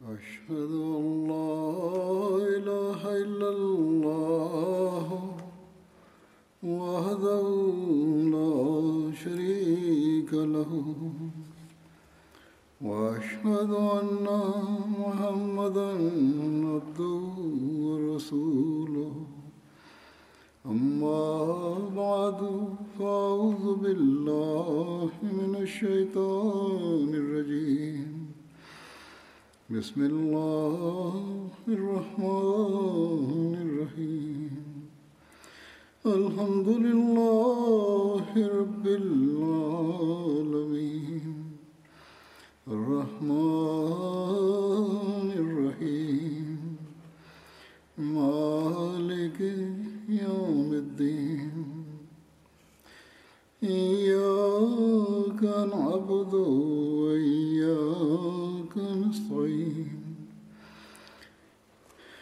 أشهد أن لا إله إلا الله وحده لا شريك له وأشهد أن محمدا عبده ورسوله أما بعد فأعوذ بالله من الشيطان الرجيم بسم الله الرحمن الرحيم الحمد لله رب العالمين الرحمن الرحيم مالك يوم الدين إياك نعبد وإياك نستعين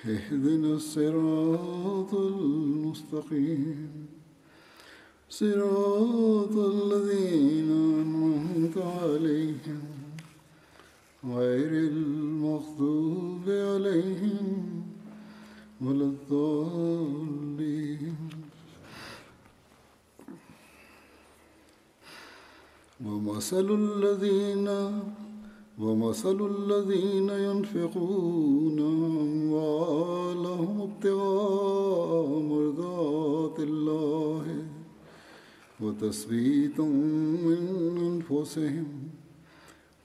اهدنا الصراط المستقيم صراط الذين أنعمت عليهم غير المغضوب عليهم ولا الضالين ومثل الذين ينفقون أموالهم ابتغاء مرضات الله وتثبيتا من أنفسهم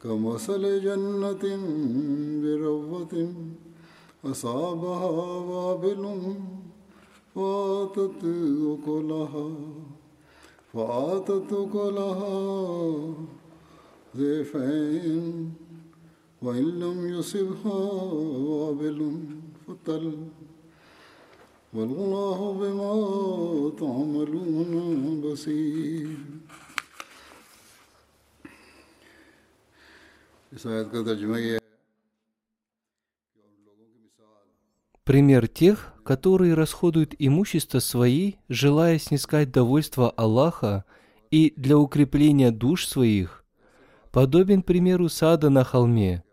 كمثل جنة بربوة أصابها وابل فآتت أكلها ضعفين وإن لم يصبها وابل فطل والله بما تعملون بصير. Пример тех, которые расходуют имущество свои, желая снискать довольство Аллаха и для укрепления душ своих, подобен примеру сада на холме.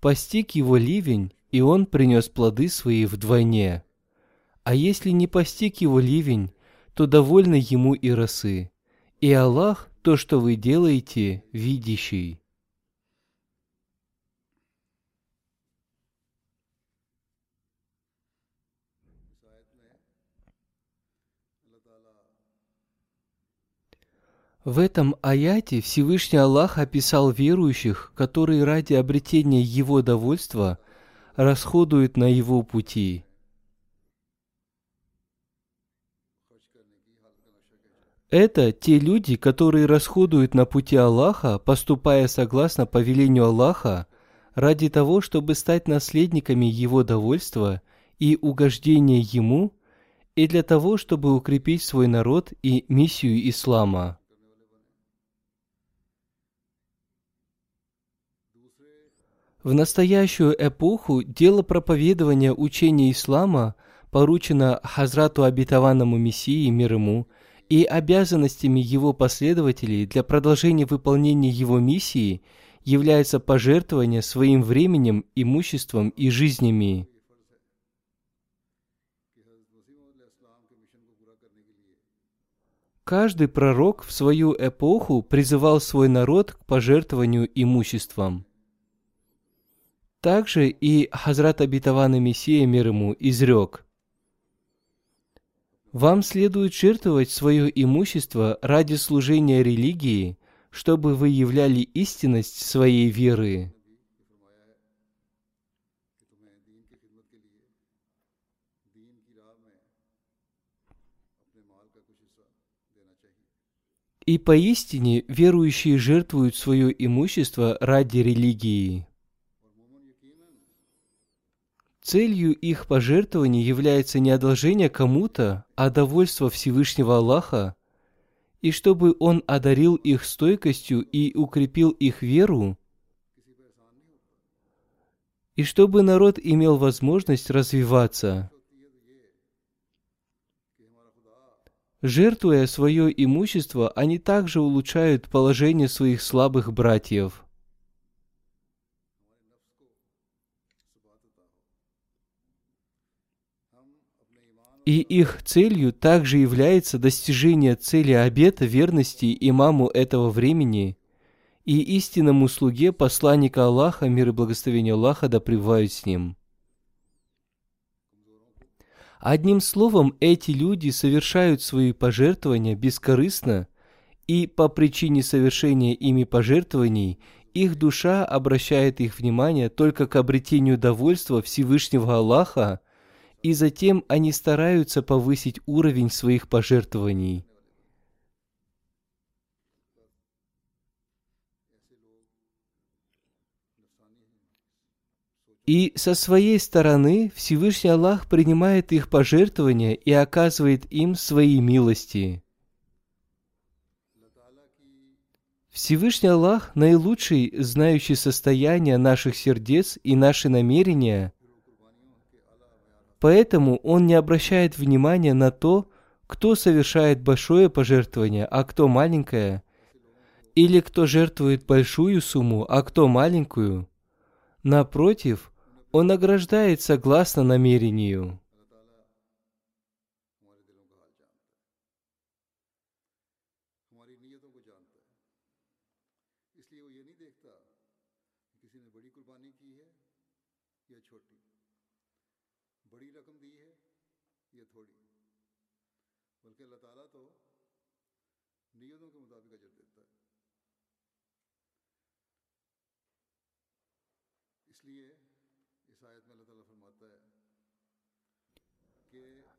Постиг его ливень, и он принес плоды свои вдвойне. А если не постиг его ливень, то довольно ему и росы. И Аллах то, что вы делаете, видящий. В этом аяте Всевышний Аллах описал верующих, которые ради обретения Его довольства расходуют на Его пути. Это те люди, которые расходуют на пути Аллаха, поступая согласно повелению Аллаха, ради того, чтобы стать наследниками Его довольства и угождения Ему, и для того, чтобы укрепить свой народ и миссию Ислама. В настоящую эпоху дело проповедования учения ислама поручено Хазрату обетованному Мессии, мир ему, и обязанностями его последователей для продолжения выполнения его миссии является пожертвование своим временем, имуществом и жизнями. Каждый пророк в свою эпоху призывал свой народ к пожертвованию имуществом. Также и Хазрат обетованный Мессия, мир ему, изрек: «Вам следует жертвовать свое имущество ради служения религии, чтобы вы являли истинность своей веры». И поистине верующие жертвуют свое имущество ради религии. Целью их пожертвований является не одолжение кому-то, а довольство Всевышнего Аллаха, и чтобы Он одарил их стойкостью и укрепил их веру, и чтобы народ имел возможность развиваться. Жертвуя свое имущество, они также улучшают положение своих слабых братьев. И их целью также является достижение цели обета верности имаму этого времени и истинному слуге посланника Аллаха, мир и благословение Аллаха да пребывают с ним. Одним словом, эти люди совершают свои пожертвования бескорыстно, и по причине совершения ими пожертвований их душа обращает их внимание только к обретению довольства Всевышнего Аллаха, и затем они стараются повысить уровень своих пожертвований. И со своей стороны Всевышний Аллах принимает их пожертвования и оказывает им свои милости. Всевышний Аллах, наилучший, знающий состояние наших сердец и наши намерения, поэтому Он не обращает внимания на то, кто совершает большое пожертвование, а кто маленькое, или кто жертвует большую сумму, а кто маленькую. Напротив, Он награждает согласно намерению.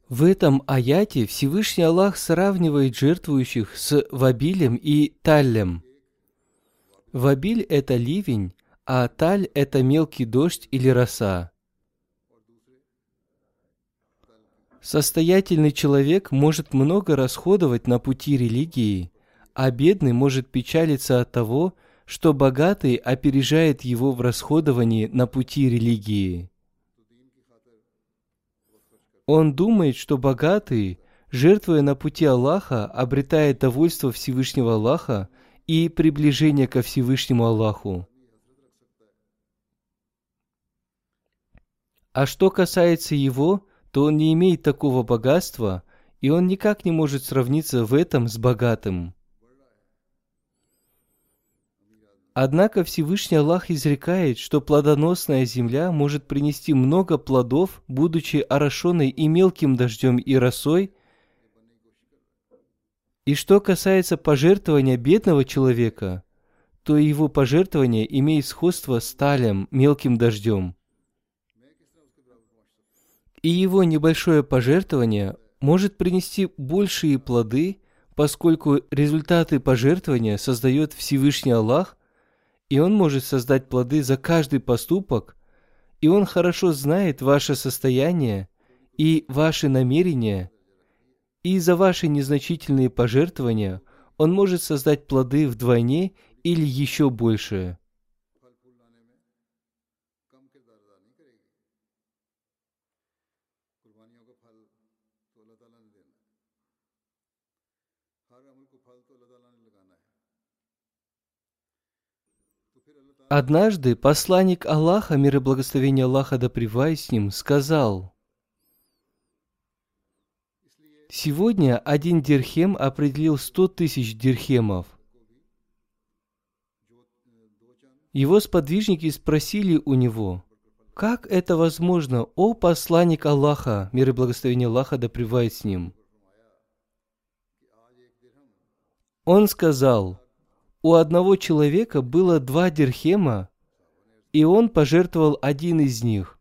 В этом аяте Всевышний Аллах сравнивает жертвующих с вабилем и таллем. Вабиль – это ливень, а таль – это мелкий дождь или роса. Состоятельный человек может много расходовать на пути религии, а бедный может печалиться от того, что богатый опережает его в расходовании на пути религии. Он думает, что богатый, жертвуя на пути Аллаха, обретает довольство Всевышнего Аллаха и приближение ко Всевышнему Аллаху. А что касается его, то он не имеет такого богатства, и он никак не может сравниться в этом с богатым. Однако Всевышний Аллах изрекает, что плодоносная земля может принести много плодов, будучи орошенной и мелким дождем и росой. И что касается пожертвования бедного человека, то его пожертвование имеет сходство с талем, мелким дождем. И его небольшое пожертвование может принести большие плоды, поскольку результаты пожертвования создает Всевышний Аллах, и Он может создать плоды за каждый поступок, и Он хорошо знает ваше состояние и ваши намерения, и за ваши незначительные пожертвования Он может создать плоды вдвойне или еще больше. Однажды посланник Аллаха, мир и благословение Аллаха да пребывают с ним, сказал: «Сегодня один дирхем определил 100 000 дирхемов». Его сподвижники спросили у него: «Как это возможно, о посланник Аллаха, мир и благословение Аллаха да пребывают с ним?» Он сказал: «У одного человека было 2 дирхема, и он пожертвовал один из них.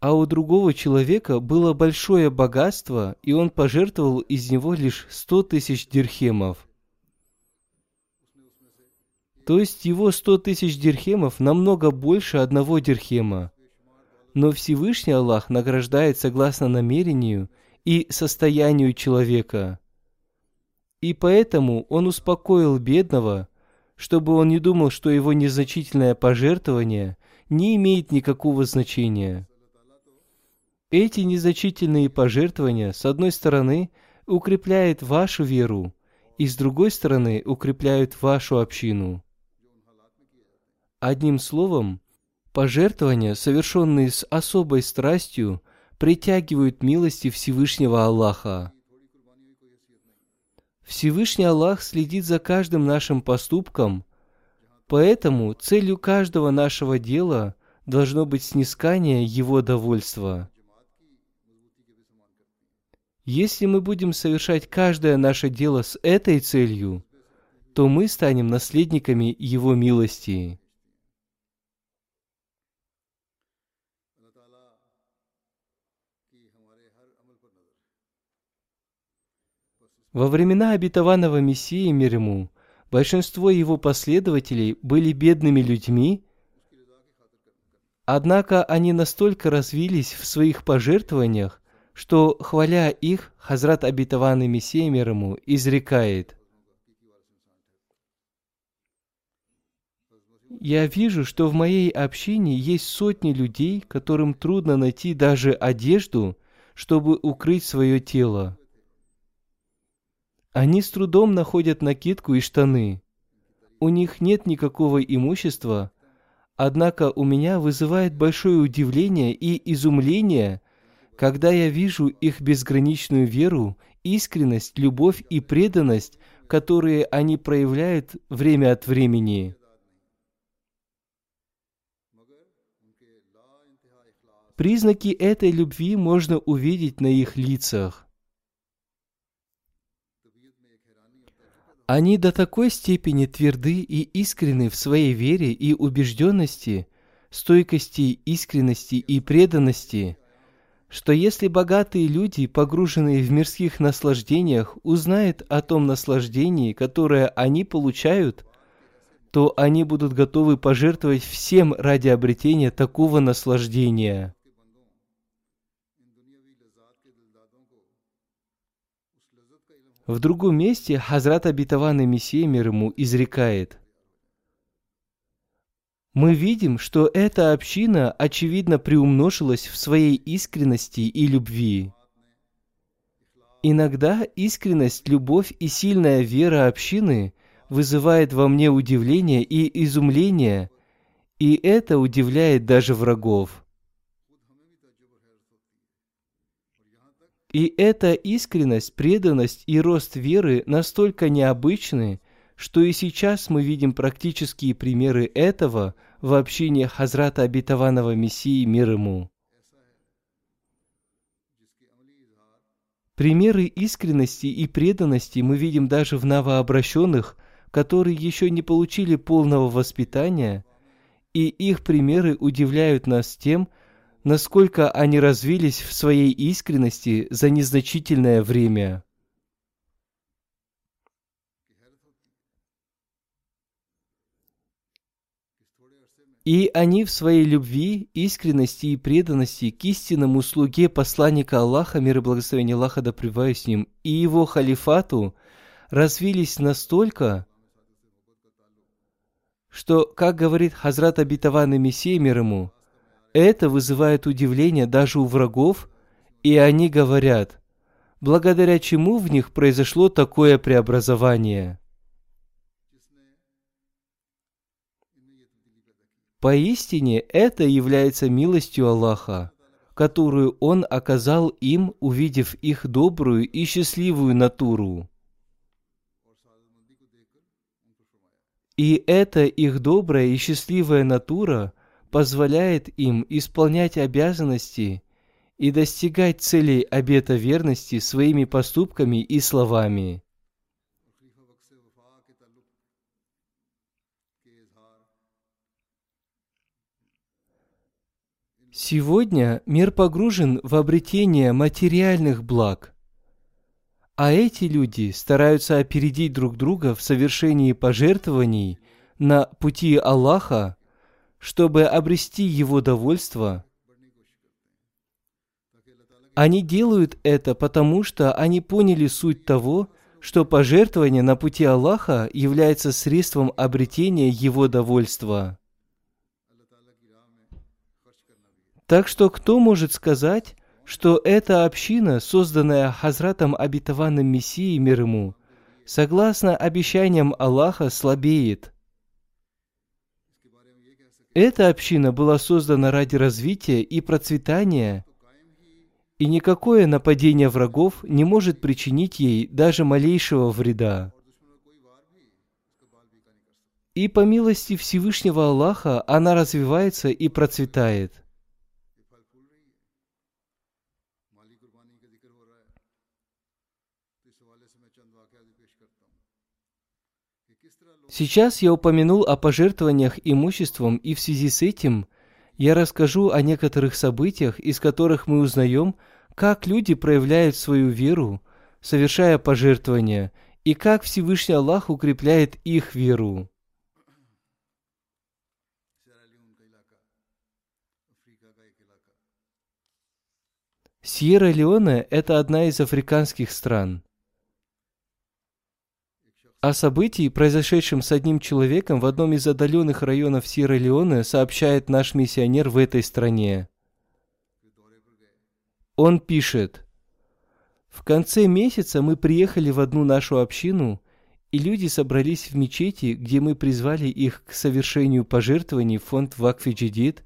А у другого человека было большое богатство, и он пожертвовал из него лишь 100 000 дирхемов». То есть его 100 000 дирхемов намного больше 1 дирхема. Но Всевышний Аллах награждает согласно намерению и состоянию человека. И поэтому он успокоил бедного, чтобы он не думал, что его незначительное пожертвование не имеет никакого значения. Эти незначительные пожертвования, с одной стороны, укрепляют вашу веру, и с другой стороны, укрепляют вашу общину. Одним словом, Пожертвования, совершенные с особой страстью, притягивают милости Всевышнего Аллаха. Всевышний Аллах следит за каждым нашим поступком, поэтому целью каждого нашего дела должно быть снискание Его довольства. Если мы будем совершать каждое наше дело с этой целью, то мы станем наследниками Его милости. Во времена обетованного Мессии, мир ему, большинство его последователей были бедными людьми, однако они настолько развились в своих пожертвованиях, что, хваля их, Хазрат обетованный Мессия, мир ему, изрекает: «Я вижу, что в моей общине есть сотни людей, которым трудно найти даже одежду, чтобы укрыть свое тело. Они с трудом находят накидку и штаны. У них нет никакого имущества, однако у меня вызывает большое удивление и изумление, когда я вижу их безграничную веру, искренность, любовь и преданность, которые они проявляют время от времени. Признаки этой любви можно увидеть на их лицах. Они до такой степени тверды и искренны в своей вере и убежденности, стойкости, искренности и преданности, что если богатые люди, погруженные в мирских наслаждениях, узнают о том наслаждении, которое они получают, то они будут готовы пожертвовать всем ради обретения такого наслаждения. В другом месте Хазрат обетованный Мессия, мир ему, изрекает: «Мы видим, что эта община, очевидно, приумножилась в своей искренности и любви. Иногда искренность, любовь и сильная вера общины вызывает во мне удивление и изумление, и это удивляет даже врагов. И эта искренность, преданность и рост веры настолько необычны, что и сейчас мы видим практические примеры этого в общении Хазрата обетованного Мессии, мир ему. Примеры искренности и преданности мы видим даже в новообращенных, которые еще не получили полного воспитания, и их примеры удивляют нас тем, насколько они развились в своей искренности за незначительное время. И они в своей любви, искренности и преданности к истинному слуге посланника Аллаха, мир и благословение Аллаха да пребывают с ним, и его халифату развились настолько, что, как говорит Хазрат обетованный Мессия, мир ему, это вызывает удивление даже у врагов, и они говорят, благодаря чему в них произошло такое преобразование. Поистине, это является милостью Аллаха, которую Он оказал им, увидев их добрую и счастливую натуру. И эта их добрая и счастливая натура позволяет им исполнять обязанности и достигать целей обета верности своими поступками и словами. Сегодня мир погружен в обретение материальных благ, а эти люди стараются опередить друг друга в совершении пожертвований на пути Аллаха, чтобы обрести Его довольство. Они делают это, потому что они поняли суть того, что пожертвование на пути Аллаха является средством обретения Его довольства. Так что кто может сказать, что эта община, созданная Хазратом обетованным Мессией, мир ему, согласно обещаниям Аллаха, слабеет? Эта община была создана ради развития и процветания, и никакое нападение врагов не может причинить ей даже малейшего вреда. И по милости Всевышнего Аллаха она развивается и процветает. Сейчас я упомянул о пожертвованиях имуществом, и в связи с этим я расскажу о некоторых событиях, из которых мы узнаем, как люди проявляют свою веру, совершая пожертвования, и как Всевышний Аллах укрепляет их веру. Сьерра-Леоне – это одна из африканских стран. О событии, произошедшем с одним человеком в одном из отдаленных районов Сьерра-Леоне, сообщает наш миссионер в этой стране. Он пишет: «В конце месяца мы приехали в одну нашу общину, и люди собрались в мечети, где мы призвали их к совершению пожертвований в фонд Вакфи Джадид,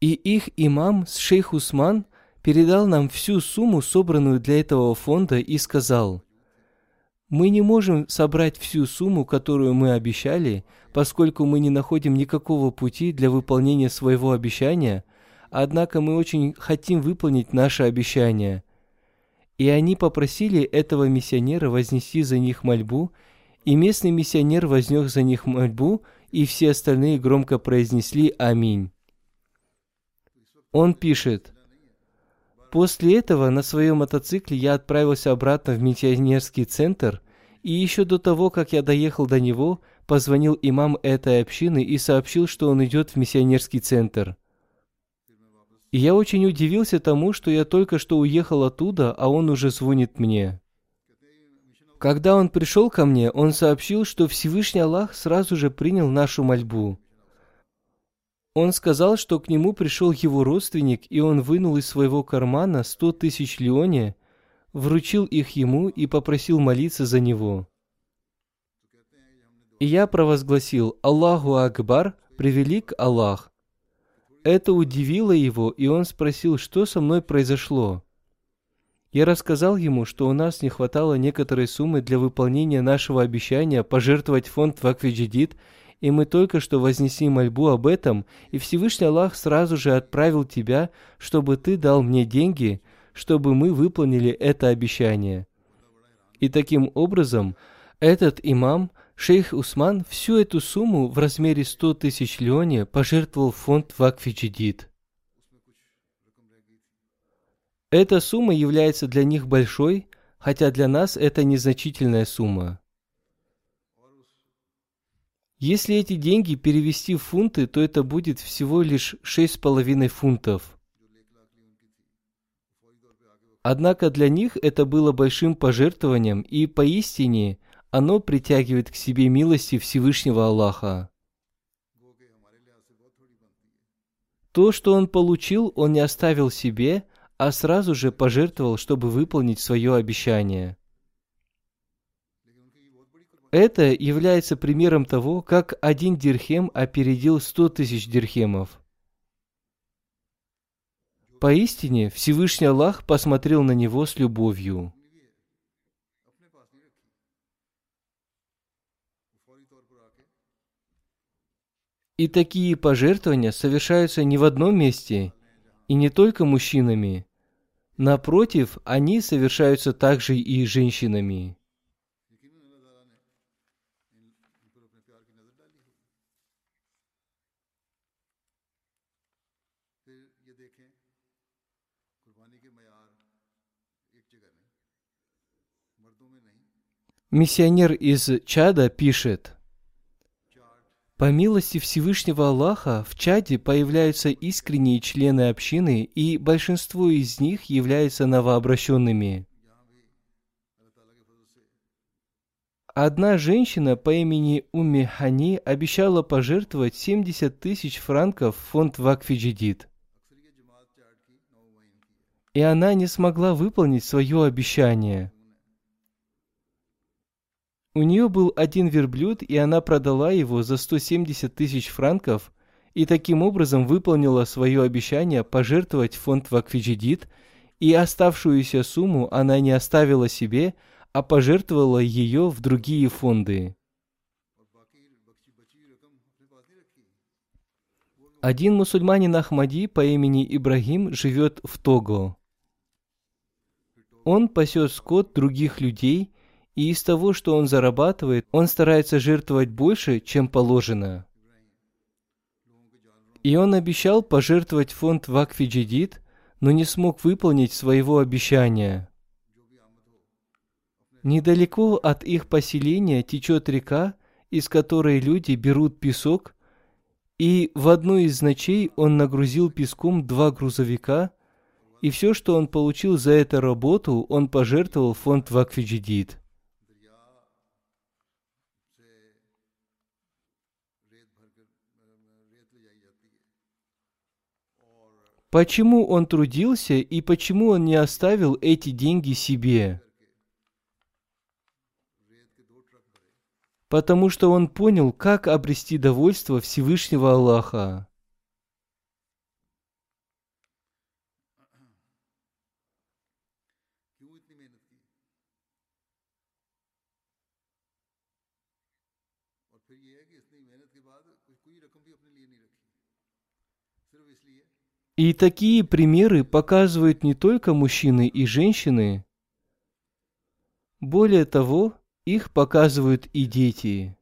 и их имам, шейх Усман, передал нам всю сумму, собранную для этого фонда, и сказал: мы не можем собрать всю сумму, которую мы обещали, поскольку мы не находим никакого пути для выполнения своего обещания, однако мы очень хотим выполнить наше обещание. И они попросили этого миссионера вознести за них мольбу, и местный миссионер вознес за них мольбу, и все остальные громко произнесли «Аминь». Он пишет: после этого на своем мотоцикле я отправился обратно в миссионерский центр, и еще до того, как я доехал до него, позвонил имам этой общины и сообщил, что он идет в миссионерский центр. И я очень удивился тому, что я только что уехал оттуда, а он уже звонит мне. Когда он пришел ко мне, он сообщил, что Всевышний Аллах сразу же принял нашу мольбу. Он сказал, что к нему пришел его родственник, и он вынул из своего кармана 100 000 леоне, вручил их ему и попросил молиться за него. И я провозгласил: «Аллаху Акбар, превелик Аллах». Это удивило его, и он спросил, что со мной произошло. Я рассказал ему, что у нас не хватало некоторой суммы для выполнения нашего обещания пожертвовать фонд Вакфи Джадид, и мы только что вознесли мольбу об этом, и Всевышний Аллах сразу же отправил тебя, чтобы ты дал мне деньги, чтобы мы выполнили это обещание». И таким образом, этот имам, шейх Усман, всю эту сумму в размере 100 000 леоне пожертвовал в фонд Вакфи Джадид. Эта сумма является для них большой, хотя для нас это незначительная сумма. Если эти деньги перевести в фунты, то это будет всего лишь 6,5 фунтов. Однако для них это было большим пожертвованием, и поистине оно притягивает к себе милости Всевышнего Аллаха. То, что он получил, он не оставил себе, а сразу же пожертвовал, чтобы выполнить свое обещание. Это является примером того, как 1 дирхем опередил 100 000 дирхемов. Поистине, Всевышний Аллах посмотрел на него с любовью. И такие пожертвования совершаются не в одном месте, и не только мужчинами. Напротив, они совершаются также и женщинами. Миссионер из Чада пишет: «По милости Всевышнего Аллаха в Чаде появляются искренние члены общины, и большинство из них являются новообращенными. Одна женщина по имени Умми Хани обещала пожертвовать 70 000 франков в фонд Вакфи Джадид. И она не смогла выполнить свое обещание. У нее был 1 верблюд, и она продала его за 170 000 франков, и таким образом выполнила свое обещание пожертвовать фонд Вакфиджидид, и оставшуюся сумму она не оставила себе, а пожертвовала ее в другие фонды. Один мусульманин Ахмади по имени Ибрагим живет в Того. Он пасет скот других людей, и из того, что он зарабатывает, он старается жертвовать больше, чем положено. И он обещал пожертвовать фонд Вакфиджидид, но не смог выполнить своего обещания. Недалеко от их поселения течет река, из которой люди берут песок, и в одну из ночей он нагрузил песком 2 грузовика, и все, что он получил за эту работу, он пожертвовал в фонд Вакфиджидид. Почему он трудился и почему он не оставил эти деньги себе? Потому что он понял, как обрести довольство Всевышнего Аллаха. И такие примеры показывают не только мужчины и женщины. Более того, их показывают и дети.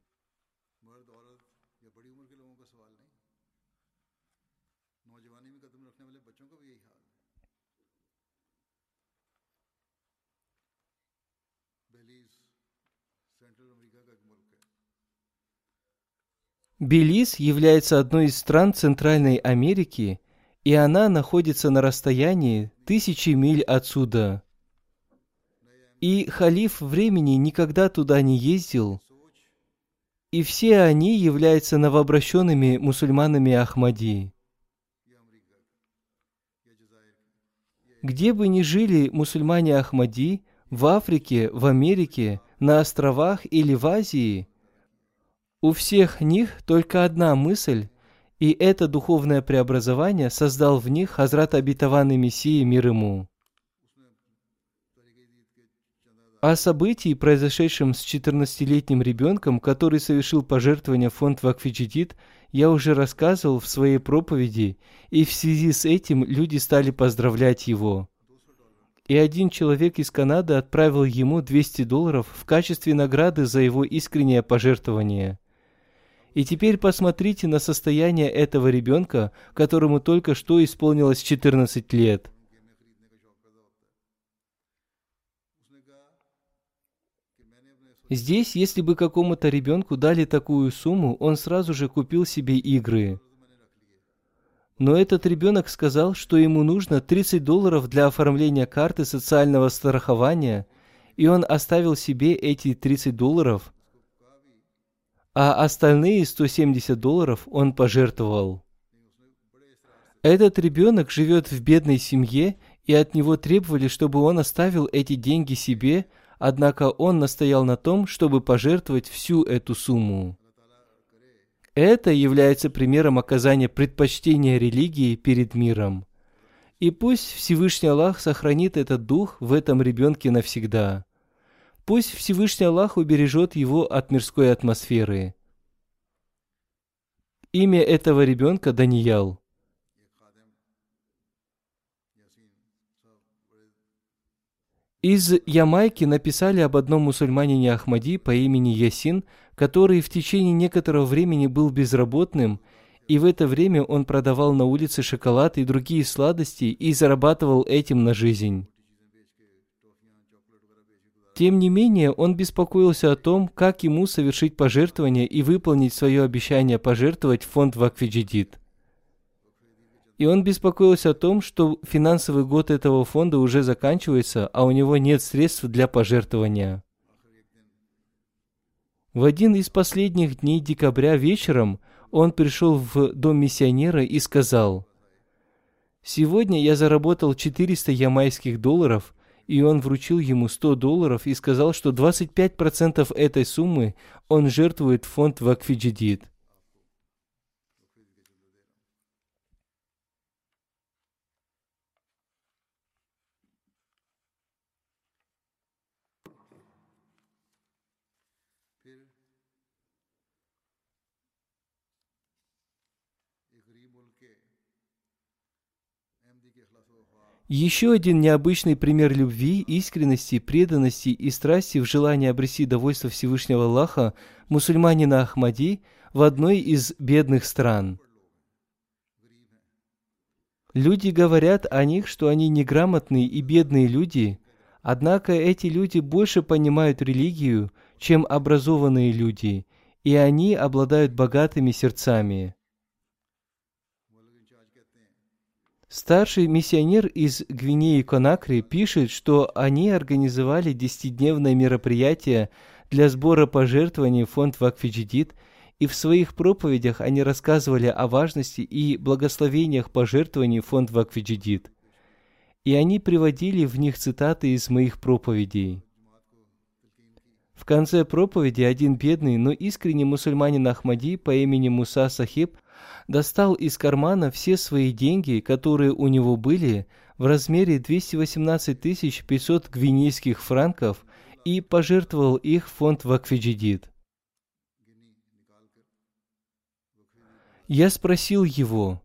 Белиз является одной из стран Центральной Америки, и она находится на расстоянии 1000 миль отсюда. И халиф времени никогда туда не ездил, и все они являются новообращенными мусульманами Ахмади. Где бы ни жили мусульмане Ахмади, в Африке, в Америке, на островах или в Азии, у всех них только одна мысль, и это духовное преобразование создал в них Хазрат Обетованный Мессия мир ему. О событии, произошедшем с 14-летним ребенком, который совершил пожертвование в фонд Вакфиджидид, я уже рассказывал в своей проповеди, и в связи с этим люди стали поздравлять его. И один человек из Канады отправил ему $200 в качестве награды за его искреннее пожертвование. И теперь посмотрите на состояние этого ребенка, которому только что исполнилось 14 лет. Здесь, если бы какому-то ребенку дали такую сумму, он сразу же купил себе игры. Но этот ребенок сказал, что ему нужно $30 для оформления карты социального страхования, и он оставил себе эти $30, а остальные $170 он пожертвовал. Этот ребенок живет в бедной семье, и от него требовали, чтобы он оставил эти деньги себе, однако он настоял на том, чтобы пожертвовать всю эту сумму. Это является примером оказания предпочтения религии перед миром. И пусть Всевышний Аллах сохранит этот дух в этом ребенке навсегда. Пусть Всевышний Аллах убережет его от мирской атмосферы. Имя этого ребенка Даниял. Из Ямайки написали об одном мусульманине Ахмади по имени Ясин, который в течение некоторого времени был безработным, и в это время он продавал на улице шоколад и другие сладости и зарабатывал этим на жизнь. Тем не менее, он беспокоился о том, как ему совершить пожертвование и выполнить свое обещание пожертвовать в фонд Вакфиджидид. И он беспокоился о том, что финансовый год этого фонда уже заканчивается, а у него нет средств для пожертвования. В один из последних дней декабря вечером он пришел в дом миссионера и сказал: «Сегодня я заработал $400, и он вручил ему $100 и сказал, что 25% этой суммы он жертвует в фонд Вакфиджидид. Еще один необычный пример любви, искренности, преданности и страсти в желании обрести довольство Всевышнего Аллаха мусульманина Ахмади в одной из бедных стран. Люди говорят о них, что они неграмотные и бедные люди, однако эти люди больше понимают религию, чем образованные люди, и они обладают богатыми сердцами. Старший миссионер из Гвинеи-Конакри пишет, что они организовали 10-дневное мероприятие для сбора пожертвований в фонд Вакфи Джадид, и в своих проповедях они рассказывали о важности и благословениях пожертвований в фонд Вакфи Джадид. И они приводили в них цитаты из моих проповедей. В конце проповеди один бедный, но искренний мусульманин Ахмади по имени Муса Сахиб достал из кармана все свои деньги, которые у него были, в размере 218 500 гвинейских франков, и пожертвовал их в фонд Вакфи Джадид. Я спросил его: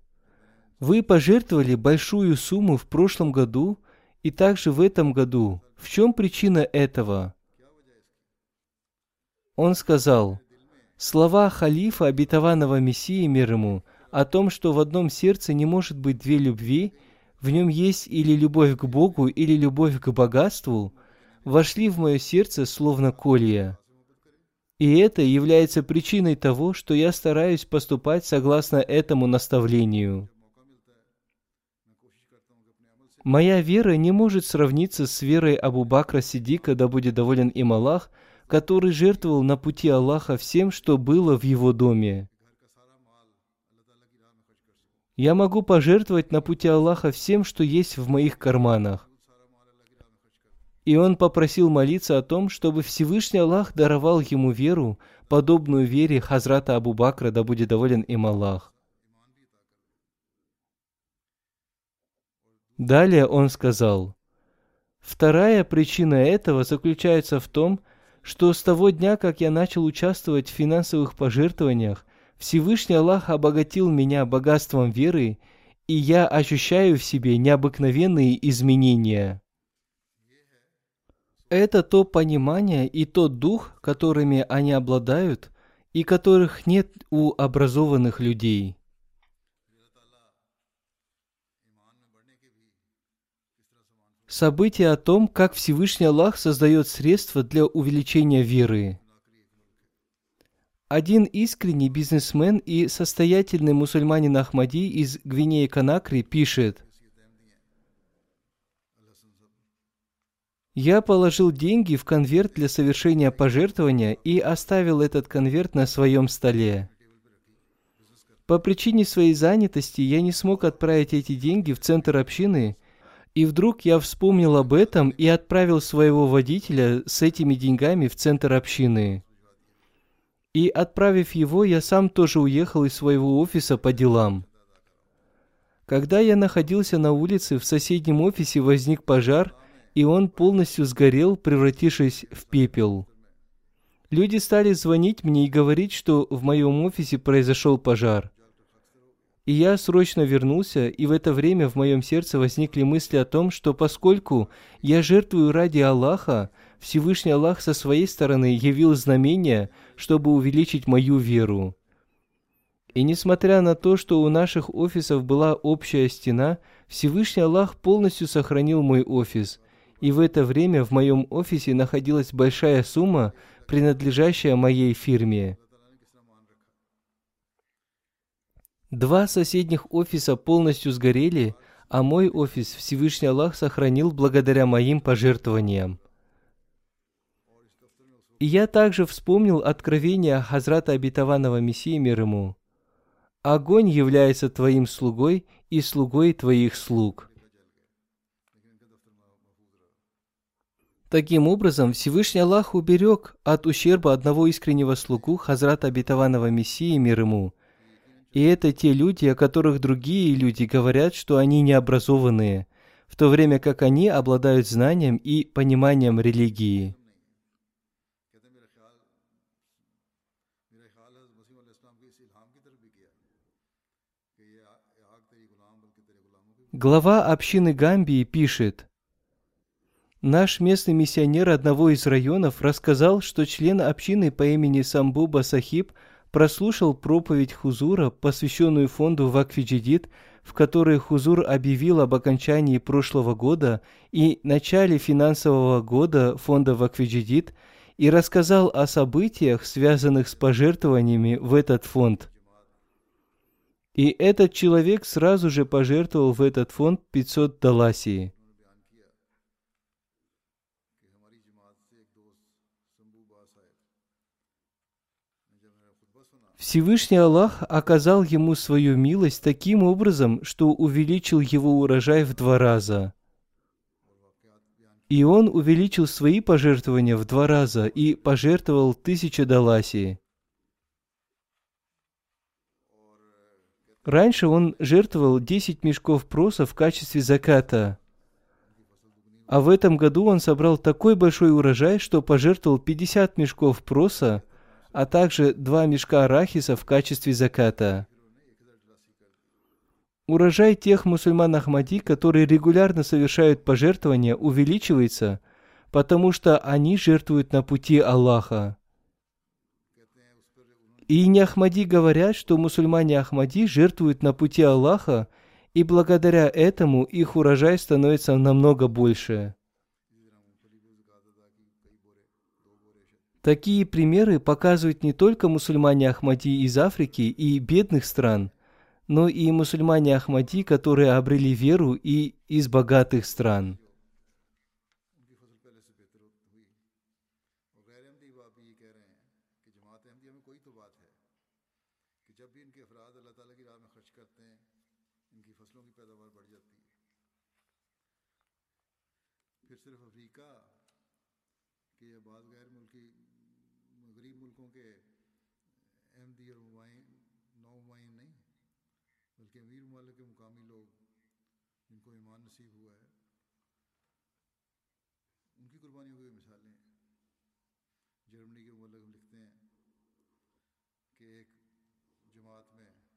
«Вы пожертвовали большую сумму в прошлом году и также в этом году. В чем причина этого?» Он сказал: «Слова халифа, обетованного Мессии, мир ему, о том, что в одном сердце не может быть две любви, в нем есть или любовь к Богу, или любовь к богатству, вошли в мое сердце словно колья. И это является причиной того, что я стараюсь поступать согласно этому наставлению. Моя вера не может сравниться с верой Абу Бакра Сиддика, да будет доволен им Аллах, который жертвовал на пути Аллаха всем, что было в его доме. Я могу пожертвовать на пути Аллаха всем, что есть в моих карманах». И он попросил молиться о том, чтобы Всевышний Аллах даровал ему веру, подобную вере Хазрата Абу Бакра, да будет доволен им Аллах. Далее он сказал: «Вторая причина этого заключается в том, что с того дня, как я начал участвовать в финансовых пожертвованиях, Всевышний Аллах обогатил меня богатством веры, и я ощущаю в себе необыкновенные изменения». Это то понимание и тот дух, которыми они обладают, и которых нет у образованных людей. Событие о том, как Всевышний Аллах создает средства для увеличения веры. Один искренний бизнесмен и состоятельный мусульманин Ахмади из Гвинеи-Конакри пишет: «Я положил деньги в конверт для совершения пожертвования и оставил этот конверт на своем столе. По причине своей занятости я не смог отправить эти деньги в центр общины, и вдруг я вспомнил об этом и отправил своего водителя с этими деньгами в центр общины. И, отправив его, я сам тоже уехал из своего офиса по делам. Когда я находился на улице, в соседнем офисе возник пожар, и он полностью сгорел, превратившись в пепел. Люди стали звонить мне и говорить, что в моем офисе произошел пожар. И я срочно вернулся, и в это время в моем сердце возникли мысли о том, что поскольку я жертвую ради Аллаха, Всевышний Аллах со своей стороны явил знамение, чтобы увеличить мою веру. И несмотря на то, что у наших офисов была общая стена, Всевышний Аллах полностью сохранил мой офис, и в это время в моем офисе находилась большая сумма, принадлежащая моей фирме. Два соседних офиса полностью сгорели, а мой офис Всевышний Аллах сохранил благодаря моим пожертвованиям. И я также вспомнил откровение Хазрата обетованного Мессии, мир ему: «Огонь является твоим слугой и слугой твоих слуг». Таким образом, Всевышний Аллах уберег от ущерба одного искреннего слугу Хазрата обетованного Мессии, мир ему. И это те люди, о которых другие люди говорят, что они необразованные, в то время как они обладают знанием и пониманием религии. Глава общины Гамбии пишет: «Наш местный миссионер одного из районов рассказал, что член общины по имени Самбуба Сахиб прослушал проповедь Хузура, посвященную фонду Вакф-и-Джадид, в которой Хузур объявил об окончании прошлого года и начале финансового года фонда Вакф-и-Джадид и рассказал о событиях, связанных с пожертвованиями в этот фонд. И этот человек сразу же пожертвовал в этот фонд 500 даласии. Всевышний Аллах оказал ему свою милость таким образом, что увеличил его урожай в 2 раза. И он увеличил свои пожертвования в 2 раза и пожертвовал 1000 даласий. Раньше он жертвовал 10 мешков проса в качестве заката. А в этом году он собрал такой большой урожай, что пожертвовал 50 мешков проса, а также 2 мешка арахиса в качестве заката. Урожай тех мусульман Ахмади, которые регулярно совершают пожертвования, увеличивается, потому что они жертвуют на пути Аллаха. И не Ахмади говорят, что мусульмане Ахмади жертвуют на пути Аллаха, и благодаря этому их урожай становится намного больше. Такие примеры показывают не только мусульмане Ахмади из Африки и бедных стран, но и мусульмане Ахмади, которые обрели веру и из богатых стран.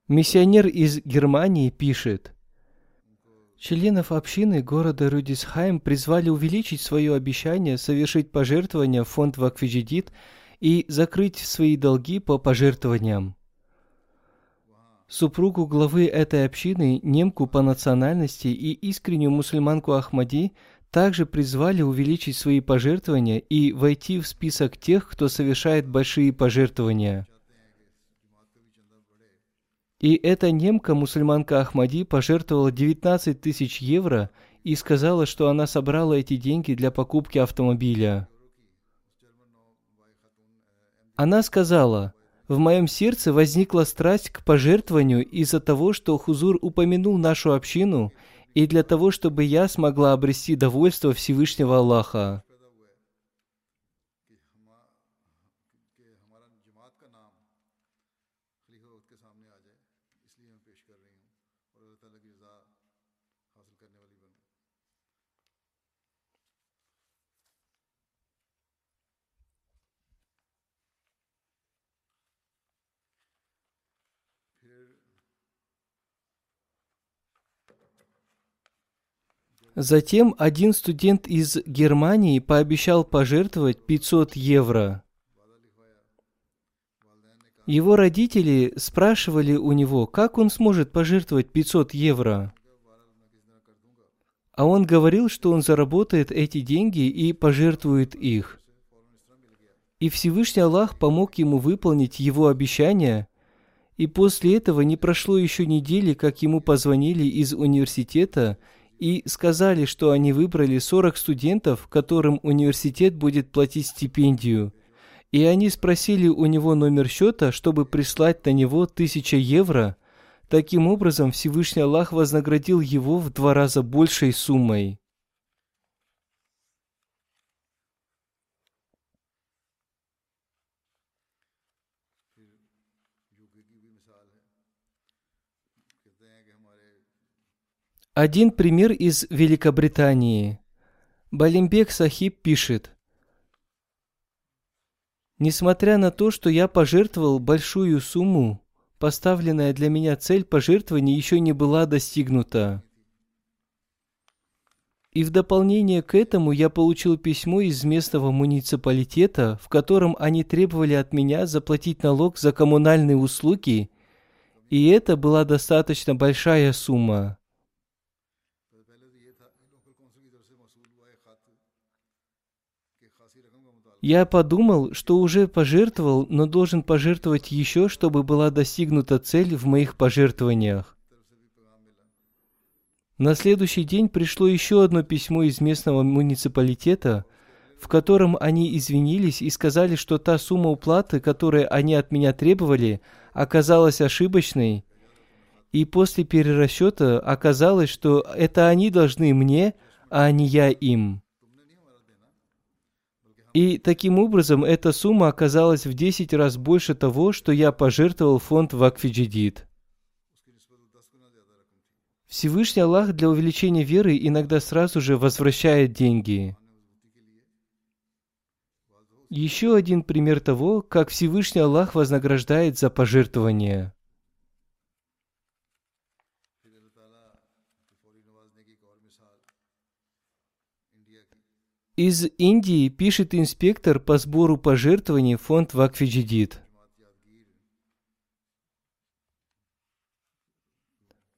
Миссионер из Германии пишет: «Членов общины города Рюдесхайм призвали увеличить свое обещание совершить пожертвования в фонд Вакф-и-Джадид и закрыть свои долги по пожертвованиям. Супругу главы этой общины, немку по национальности и искреннюю мусульманку Ахмади, также призвали увеличить свои пожертвования и войти в список тех, кто совершает большие пожертвования. И эта немка-мусульманка Ахмади пожертвовала 19 тысяч евро и сказала, что она собрала эти деньги для покупки автомобиля. Она сказала: «В моем сердце возникла страсть к пожертвованию из-за того, что Хузур упомянул нашу общину, и для того, чтобы я смогла обрести довольство Всевышнего Аллаха». Затем один студент из Германии пообещал пожертвовать 500 евро. Его родители спрашивали у него, как он сможет пожертвовать 500 евро. А он говорил, что он заработает эти деньги и пожертвует их. И Всевышний Аллах помог ему выполнить его обещание. И после этого не прошло еще недели, как ему позвонили из университета и сказали, что они выбрали 40 студентов, которым университет будет платить стипендию. И они спросили у него номер счета, чтобы прислать на него 1000 евро. Таким образом, Всевышний Аллах вознаградил его в 2 раза большей суммой. Один пример из Великобритании. Балимбек Сахиб пишет: «Несмотря на то, что я пожертвовал большую сумму, поставленная для меня цель пожертвований еще не была достигнута. И в дополнение к этому я получил письмо из местного муниципалитета, в котором они требовали от меня заплатить налог за коммунальные услуги, и это была достаточно большая сумма. Я подумал, что уже пожертвовал, но должен пожертвовать еще, чтобы была достигнута цель в моих пожертвованиях. На следующий день пришло еще одно письмо из местного муниципалитета, в котором они извинились и сказали, что та сумма уплаты, которую они от меня требовали, оказалась ошибочной, и после перерасчета оказалось, что это они должны мне, а не я им. И таким образом эта сумма оказалась в 10 раз больше того, что я пожертвовал в фонд Вакфи Джадид. Всевышний Аллах для увеличения веры иногда сразу же возвращает деньги. Еще один пример того, как Всевышний Аллах вознаграждает за пожертвование. Из Индии пишет инспектор по сбору пожертвований фонд Вакфи Джадид.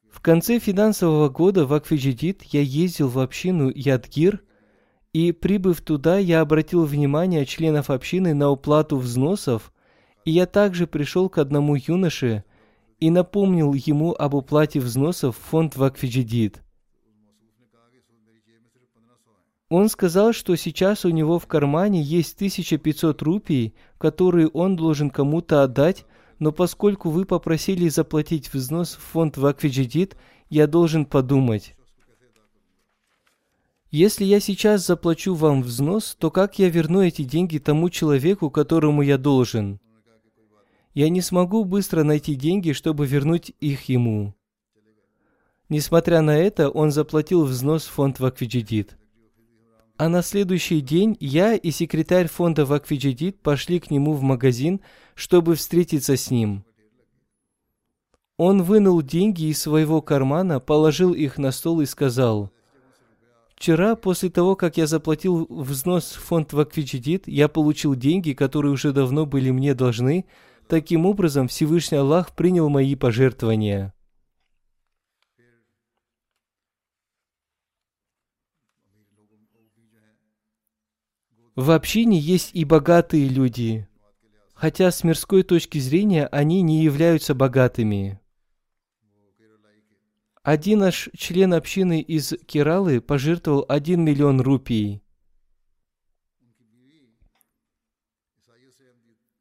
В конце финансового года Вакфи Джадид я ездил в общину Ядгир, и, прибыв туда, я обратил внимание членов общины на уплату взносов, и я также пришел к одному юноше и напомнил ему об уплате взносов в фонд Вакфи Джадид. Он сказал, что сейчас у него в кармане есть 1500 рупий, которые он должен кому-то отдать, но поскольку вы попросили заплатить взнос в фонд Вакфи Джадид, я должен подумать. Если я сейчас заплачу вам взнос, то как я верну эти деньги тому человеку, которому я должен? Я не смогу быстро найти деньги, чтобы вернуть их ему. Несмотря на это, он заплатил взнос в фонд Вакфи Джадид. А на следующий день я и секретарь фонда Вакфи Джадид пошли к нему в магазин, чтобы встретиться с ним. Он вынул деньги из своего кармана, положил их на стол и сказал: «Вчера, после того, как я заплатил взнос в фонд Вакфи Джадид, я получил деньги, которые уже давно были мне должны. Таким образом, Всевышний Аллах принял мои пожертвования». В общине есть и богатые люди, хотя с мирской точки зрения они не являются богатыми. Один наш член общины из Кералы пожертвовал 1 миллион рупий.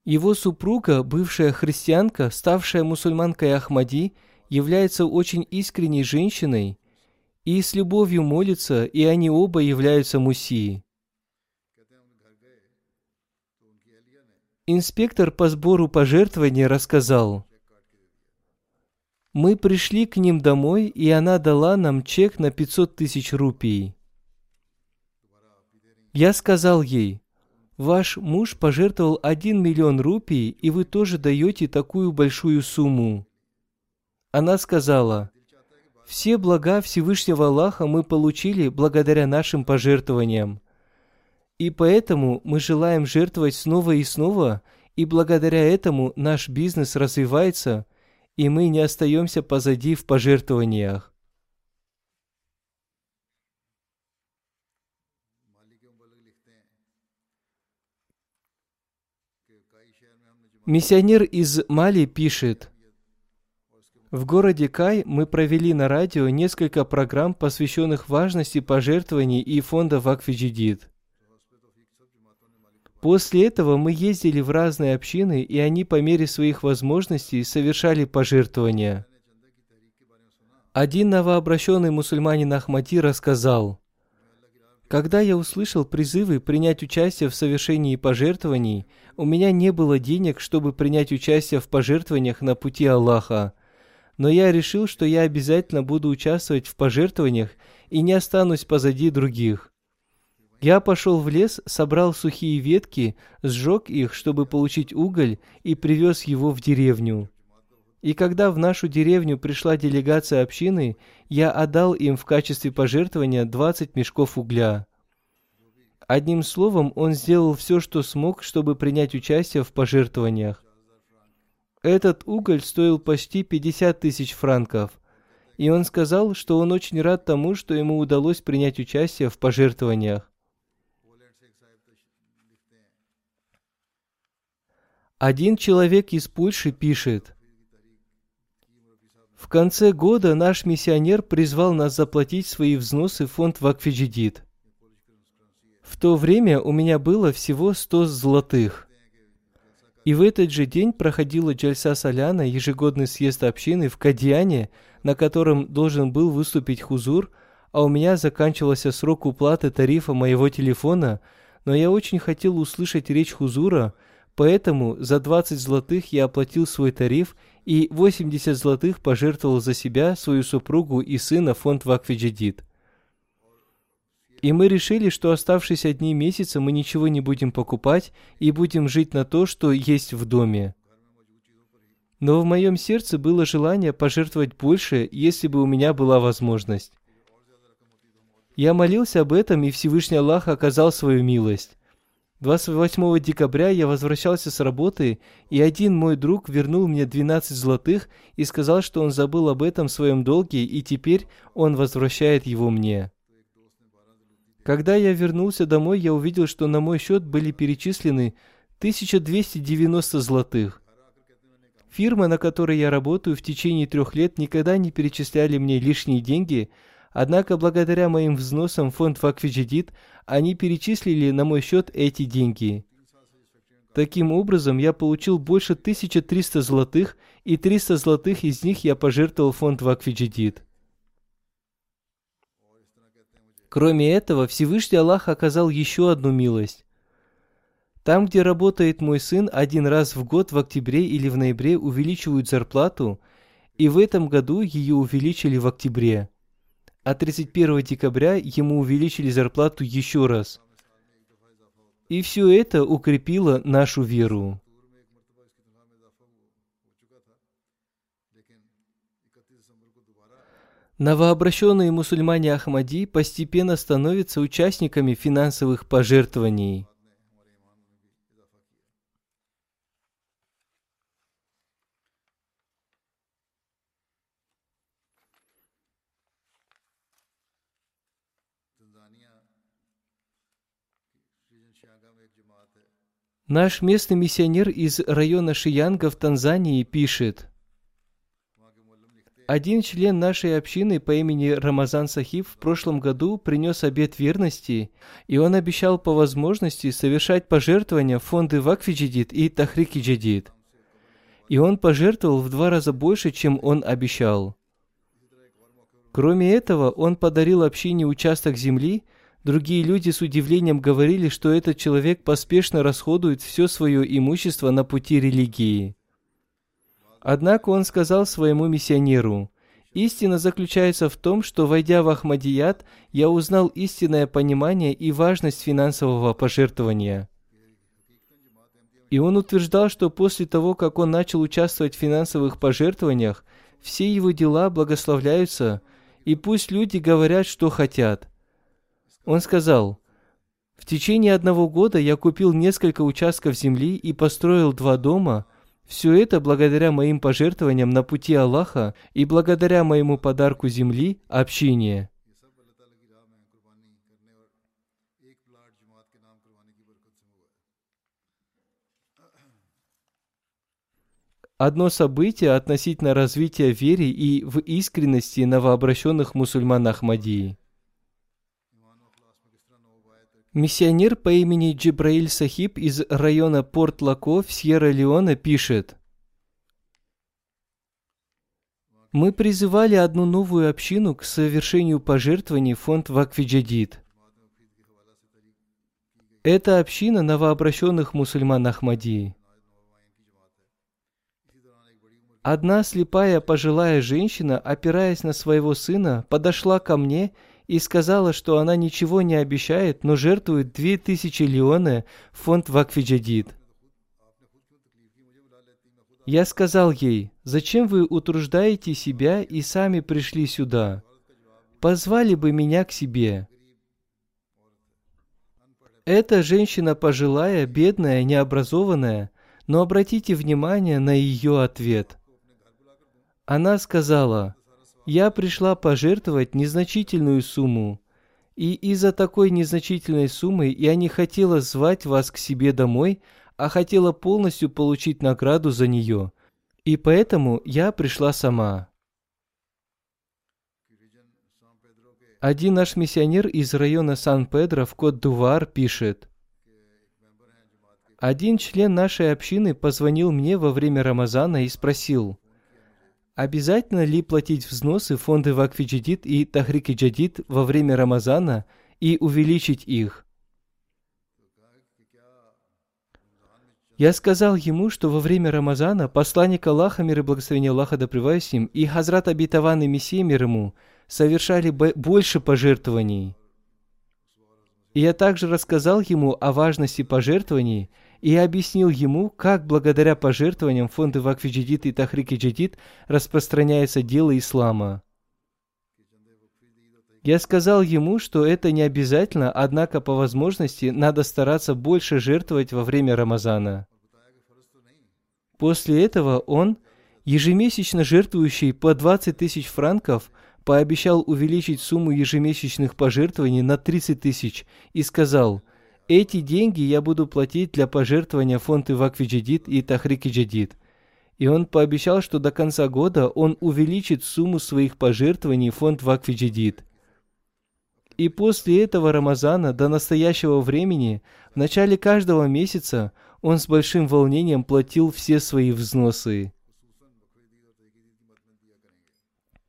Его супруга, бывшая христианка, ставшая мусульманкой Ахмади, является очень искренней женщиной и с любовью молится, и они оба являются мусии. Инспектор по сбору пожертвований рассказал: «Мы пришли к ним домой, и она дала нам чек на 500 000 рупий. Я сказал ей: ваш муж пожертвовал 1 миллион рупий, и вы тоже даете такую большую сумму. Она сказала: все блага Всевышнего Аллаха мы получили благодаря нашим пожертвованиям. И поэтому мы желаем жертвовать снова и снова, и благодаря этому наш бизнес развивается, и мы не остаемся позади в пожертвованиях». Миссионер из Мали пишет: «В городе Кай мы провели на радио несколько программ, посвященных важности пожертвований и фонда Вакфи Джадид. После этого мы ездили в разные общины, и они по мере своих возможностей совершали пожертвования. Один новообращенный мусульманин Ахмади рассказал: «Когда я услышал призывы принять участие в совершении пожертвований, у меня не было денег, чтобы принять участие в пожертвованиях на пути Аллаха. Но я решил, что я обязательно буду участвовать в пожертвованиях и не останусь позади других. Я пошел в лес, собрал сухие ветки, сжег их, чтобы получить уголь, и привез его в деревню. И когда в нашу деревню пришла делегация общины, я отдал им в качестве пожертвования 20 мешков угля. Одним словом, он сделал все, что смог, чтобы принять участие в пожертвованиях. Этот уголь стоил почти 50 000 франков, и он сказал, что он очень рад тому, что ему удалось принять участие в пожертвованиях. Один человек из Польши пишет: «В конце года наш миссионер призвал нас заплатить свои взносы в фонд Вакфе-Джадид. В то время у меня было всего 100 злотых. И в этот же день проходила Джальса Саляна, ежегодный съезд общины в Кадиане, на котором должен был выступить хузур, а у меня заканчивался срок уплаты тарифа моего телефона, но я очень хотел услышать речь хузура, поэтому за 20 злотых я оплатил свой тариф и 80 злотых пожертвовал за себя, свою супругу и сына в фонд Вакфе-Джадид. И мы решили, что оставшиеся дни месяца мы ничего не будем покупать и будем жить на то, что есть в доме. Но в моем сердце было желание пожертвовать больше, если бы у меня была возможность. Я молился об этом, и Всевышний Аллах оказал свою милость. 28 декабря я возвращался с работы, и один мой друг вернул мне 12 злотых и сказал, что он забыл об этом в своем долге, и теперь он возвращает его мне. Когда я вернулся домой, я увидел, что на мой счет были перечислены 1290 злотых. Фирма, на которой я работаю, в течение 3 лет никогда не перечисляли мне лишние деньги, однако благодаря моим взносам в фонд Вакфе-Джадид они перечислили на мой счет эти деньги. Таким образом, я получил больше 1300 злотых, и 300 злотых из них я пожертвовал в фонд Вакфе-Джадид. Кроме этого, Всевышний Аллах оказал еще одну милость. Там, где работает мой сын, один раз в год в октябре или в ноябре увеличивают зарплату, и в этом году ее увеличили в октябре. А 31 декабря ему увеличили зарплату еще раз. И все это укрепило нашу веру. Новообращенные мусульмане Ахмади постепенно становятся участниками финансовых пожертвований. Наш местный миссионер из района Шиянга в Танзании пишет: «Один член нашей общины по имени Рамазан Сахиб в прошлом году принес обет верности, и он обещал по возможности совершать пожертвования в фонды Вакфе-Джадид и Тахрик-Джадид. И он пожертвовал в 2 раза больше, чем он обещал. Кроме этого, он подарил общине участок земли. Другие люди с удивлением говорили, что этот человек поспешно расходует все свое имущество на пути религии. Однако он сказал своему миссионеру: «Истина заключается в том, что, войдя в Ахмадият, я узнал истинное понимание и важность финансового пожертвования». И он утверждал, что после того, как он начал участвовать в финансовых пожертвованиях, все его дела благословляются, и пусть люди говорят, что хотят. Он сказал: «В течение 1 года я купил несколько участков земли и построил 2 дома, Все это благодаря моим пожертвованиям на пути Аллаха и благодаря моему подарку земли общине». Одно событие относительно развития веры и в искренности новообращенных мусульман Ахмадии. Миссионер по имени Джибраиль Сахиб из района Порт-Лако в Сьерра-Леоне пишет: «Мы призывали одну новую общину к совершению пожертвований в фонд Вакфе-Джадид. Это община новообращенных мусульман Ахмадии. Одна слепая пожилая женщина, опираясь на своего сына, подошла ко мне и сказала, что она ничего не обещает, но жертвует 2000 леоне в фонд Вакфе-Джадид. Я сказал ей: «Зачем вы утруждаете себя и сами пришли сюда? Позвали бы меня к себе». Эта женщина пожилая, бедная, необразованная, но обратите внимание на ее ответ. Она сказала: «Я пришла пожертвовать незначительную сумму, и из-за такой незначительной суммы я не хотела звать вас к себе домой, а хотела полностью получить награду за нее, и поэтому я пришла сама». Один наш миссионер из района Сан-Педро в Кот-д'Ивуар пишет: «Один член нашей общины позвонил мне во время Рамазана и спросил, обязательно ли платить взносы в фонды Вакфи Джадид и Тахрики Джадид во время Рамазана и увеличить их. Я сказал ему, что во время Рамазана посланник Аллаха, мир и благословение Аллаха да пребывают с ним, и Хазрат обетованный и Мессия мир ему совершали больше пожертвований. И я также рассказал ему о важности пожертвований и объяснил ему, как благодаря пожертвованиям фонды Вакфи Джадид и Тахрики Джадид распространяется дело ислама. Я сказал ему, что это не обязательно, однако по возможности надо стараться больше жертвовать во время Рамазана. После этого он, ежемесячно жертвующий по 20 000 франков, пообещал увеличить сумму ежемесячных пожертвований на 30 000 и сказал: «Эти деньги я буду платить для пожертвования фонды Вакфи Джадид и Тахрики Джадид». И он пообещал, что до конца года он увеличит сумму своих пожертвований фонд Вакфи Джадид. И после этого Рамазана до настоящего времени, в начале каждого месяца, он с большим волнением платил все свои взносы.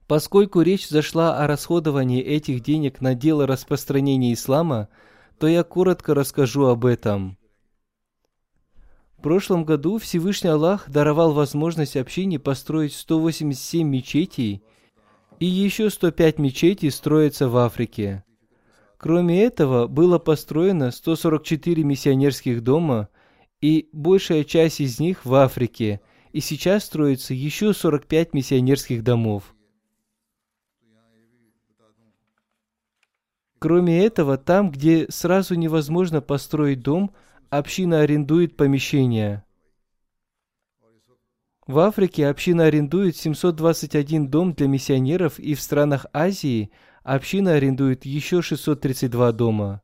Поскольку речь зашла о расходовании этих денег на дело распространения ислама, то я коротко расскажу об этом. В прошлом году Всевышний Аллах даровал возможность общине построить 187 мечетей, и еще 105 мечетей строятся в Африке. Кроме этого, было построено 144 миссионерских дома, и большая часть из них в Африке, и сейчас строится еще 45 миссионерских домов. Кроме этого, там, где сразу невозможно построить дом, община арендует помещения. В Африке община арендует 721 дом для миссионеров, и в странах Азии община арендует еще 632 дома.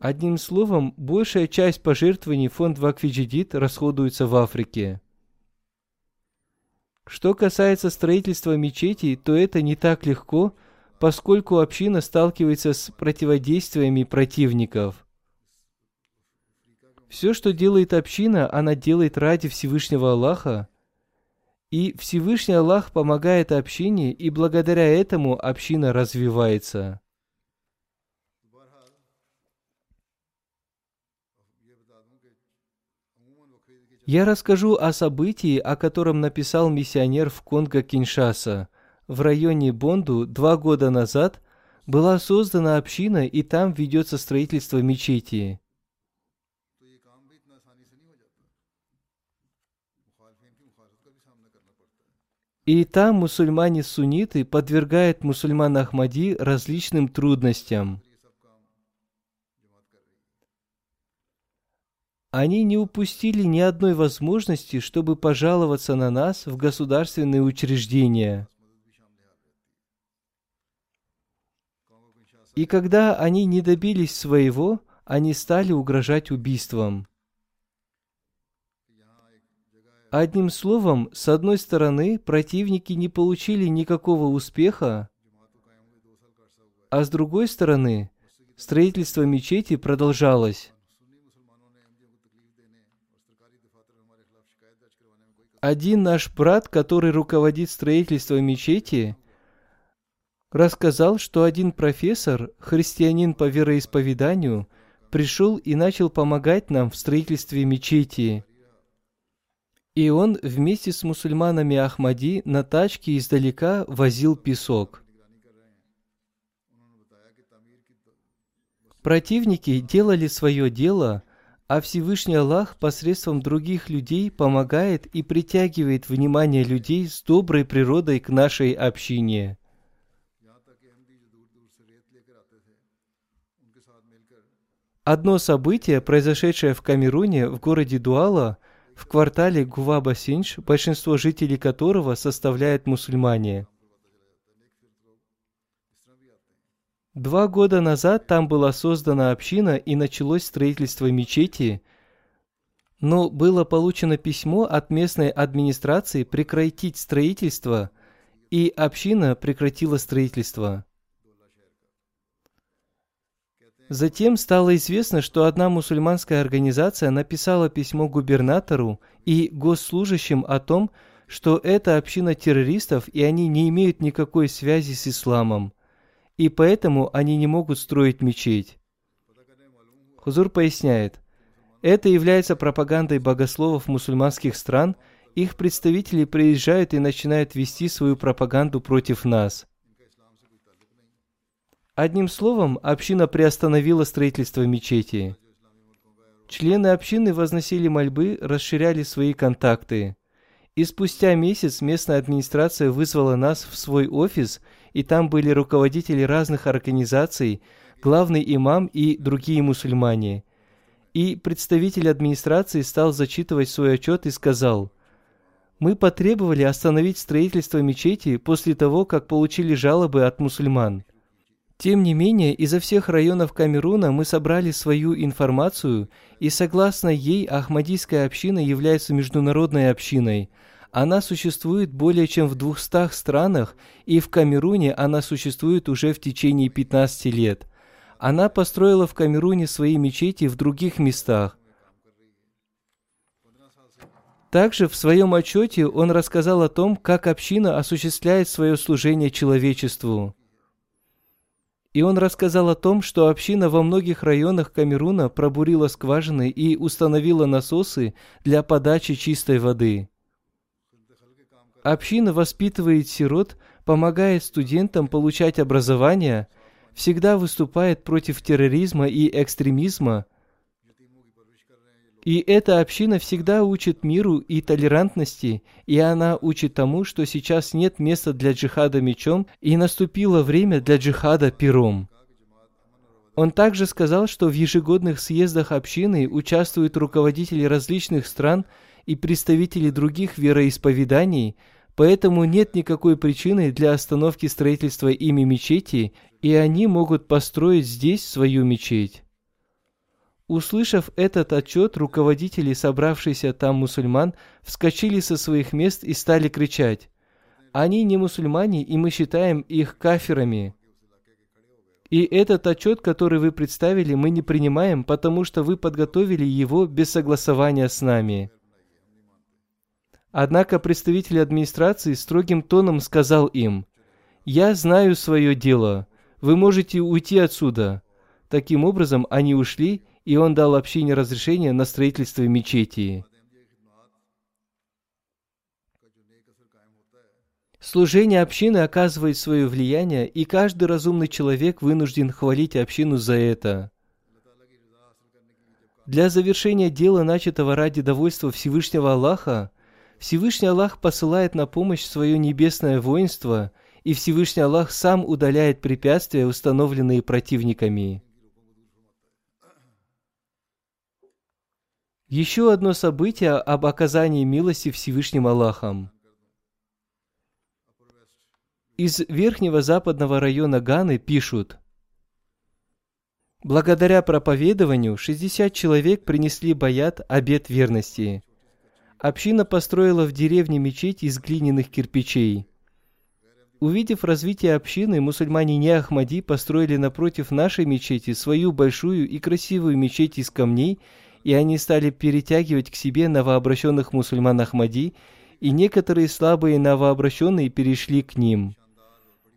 Одним словом, большая часть пожертвований фонд Вакфи Джадид расходуется в Африке. Что касается строительства мечетей, то это не так легко, поскольку община сталкивается с противодействиями противников. Все, что делает община, она делает ради Всевышнего Аллаха. И Всевышний Аллах помогает общине, и благодаря этому община развивается. Я расскажу о событии, о котором написал миссионер в Конго-Киншаса. В районе Бонду 2 года назад была создана община, и там ведется строительство мечети. И там мусульмане-сунниты подвергают мусульман Ахмади различным трудностям. Они не упустили ни одной возможности, чтобы пожаловаться на нас в государственные учреждения. И когда они не добились своего, они стали угрожать убийством. Одним словом, с одной стороны, противники не получили никакого успеха, а с другой стороны, строительство мечети продолжалось. Один наш брат, который руководит строительством мечети, рассказал, что один профессор, христианин по вероисповеданию, пришел и начал помогать нам в строительстве мечети. И он вместе с мусульманами Ахмади на тачке издалека возил песок. Противники делали свое дело, А Всевышний Аллах посредством других людей помогает и притягивает внимание людей с доброй природой к нашей общине. Одно событие, произошедшее в Камеруне, в городе Дуала, в квартале Гуаба-Синдж, большинство жителей которого составляют мусульмане. 2 года назад там была создана община и началось строительство мечети, но было получено письмо от местной администрации прекратить строительство, и община прекратила строительство. Затем стало известно, что одна мусульманская организация написала письмо губернатору и госслужащим о том, что это община террористов и они не имеют никакой связи с исламом, и поэтому они не могут строить мечеть. Хузур поясняет, это является пропагандой богословов мусульманских стран, их представители приезжают и начинают вести свою пропаганду против нас. Одним словом, община приостановила строительство мечети. Члены общины возносили мольбы, расширяли свои контакты. И спустя месяц местная администрация вызвала нас в свой офис, и там были руководители разных организаций, главный имам и другие мусульмане. И представитель администрации стал зачитывать свой отчет и сказал: «Мы потребовали остановить строительство мечети после того, как получили жалобы от мусульман. Тем не менее, изо всех районов Камеруна мы собрали свою информацию, и согласно ей Ахмадийская община является международной общиной. Она существует более чем в 200 странах, и в Камеруне она существует уже в течение 15 лет. Она построила в Камеруне свои мечети в других местах». Также в своем отчете он рассказал о том, как община осуществляет свое служение человечеству. И он рассказал о том, что община во многих районах Камеруна пробурила скважины и установила насосы для подачи чистой воды. Община воспитывает сирот, помогает студентам получать образование, всегда выступает против терроризма и экстремизма. И эта община всегда учит миру и толерантности, и она учит тому, что сейчас нет места для джихада мечом, и наступило время для джихада пером. Он также сказал, что в ежегодных съездах общины участвуют руководители различных стран и представители других вероисповеданий, поэтому нет никакой причины для остановки строительства ими мечети, и они могут построить здесь свою мечеть. Услышав этот отчет, руководители, собравшиеся там мусульман, вскочили со своих мест и стали кричать: «Они не мусульмане, и мы считаем их кафирами. И этот отчет, который вы представили, мы не принимаем, потому что вы подготовили его без согласования с нами». Однако представитель администрации строгим тоном сказал им: «Я знаю свое дело, вы можете уйти отсюда». Таким образом, они ушли, и он дал общине разрешение на строительство мечети. Служение общины оказывает свое влияние, и каждый разумный человек вынужден хвалить общину за это. Для завершения дела, начатого ради довольства Всевышнего Аллаха, Всевышний Аллах посылает на помощь свое небесное воинство, и Всевышний Аллах сам удаляет препятствия, установленные противниками. Еще одно событие об оказании милости Всевышним Аллахом. Из верхнего западного района Ганы пишут: благодаря проповедованию 60 человек принесли баят, обет верности. Община построила в деревне мечеть из глиняных кирпичей. Увидев развитие общины, мусульмане не-Ахмади построили напротив нашей мечети свою большую и красивую мечеть из камней, и они стали перетягивать к себе новообращенных мусульман Ахмади, и некоторые слабые новообращенные перешли к ним.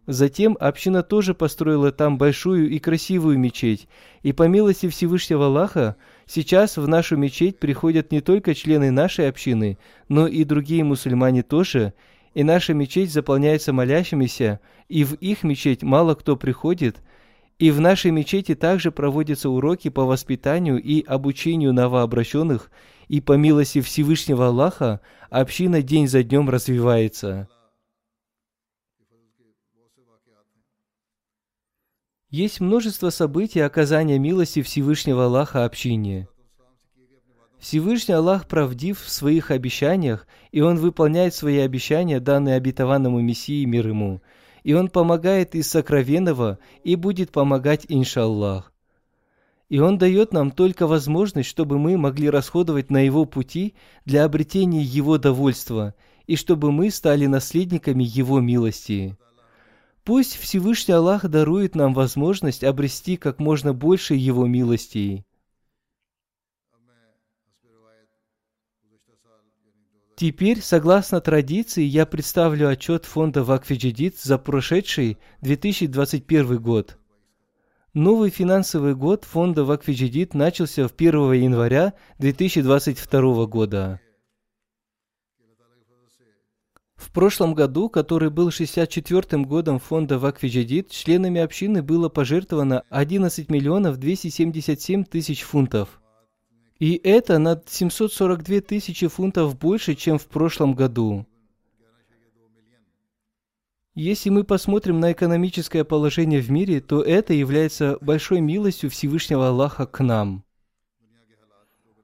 Затем община тоже построила там большую и красивую мечеть, и по милости Всевышнего Аллаха, сейчас в нашу мечеть приходят не только члены нашей общины, но и другие мусульмане тоже, и наша мечеть заполняется молящимися, и в их мечеть мало кто приходит, И в нашей мечети также проводятся уроки по воспитанию и обучению новообращенных, и по милости Всевышнего Аллаха община день за днем развивается. Есть множество событий оказания милости Всевышнего Аллаха общине. Всевышний Аллах правдив в своих обещаниях, и Он выполняет свои обещания, данные обетованному Мессии мир ему. И Он помогает из сокровенного и будет помогать, иншаллах. И Он дает нам только возможность, чтобы мы могли расходовать на Его пути для обретения Его довольства, и чтобы мы стали наследниками Его милости. Пусть Всевышний Аллах дарует нам возможность обрести как можно больше Его милостей. Теперь, согласно традиции, я представлю отчет фонда Вакф Джадид за прошедший 2021 год. Новый финансовый год фонда Вакф Джадид начался в 1 января 2022 года. В прошлом году, который был 64-м годом фонда Вакф Джадид, членами общины было пожертвовано 11 миллионов 277 тысяч фунтов. И это на 742 тысячи фунтов больше, чем в прошлом году. Если мы посмотрим на экономическое положение в мире, то это является большой милостью Всевышнего Аллаха к нам.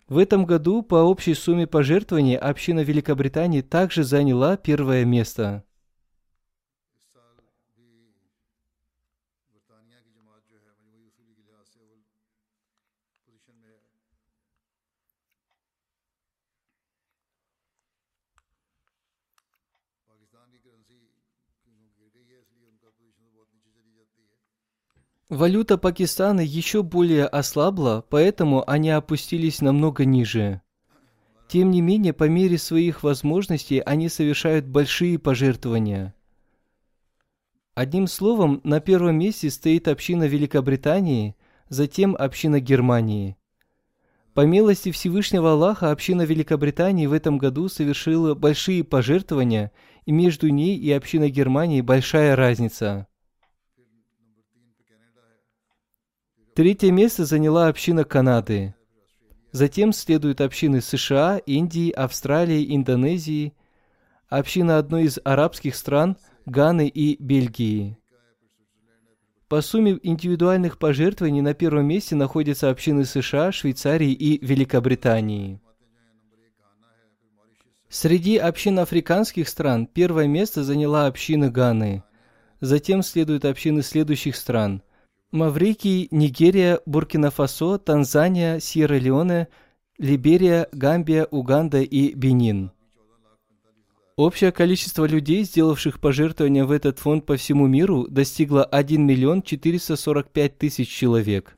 В этом году по общей сумме пожертвований община Великобритании также заняла первое место. Валюта Пакистана еще более ослабла, поэтому они опустились намного ниже. Тем не менее, по мере своих возможностей они совершают большие пожертвования. Одним словом, на первом месте стоит община Великобритании, затем община Германии. По милости Всевышнего Аллаха, община Великобритании в этом году совершила большие пожертвования, и между ней и общиной Германии большая разница. Третье место заняла община Канады. Затем следуют общины США, Индии, Австралии, Индонезии, община одной из арабских стран, Ганы и Бельгии. По сумме индивидуальных пожертвований на первом месте находятся общины США, Швейцарии и Великобритании. Среди общин африканских стран первое место заняла община Ганы. Затем следуют общины следующих стран: Маврикий, Нигерия, Буркина-Фасо, Танзания, Сьерра-Леоне, Либерия, Гамбия, Уганда и Бенин. Общее количество людей, сделавших пожертвования в этот фонд по всему миру, достигло 1 миллион 445 тысяч человек.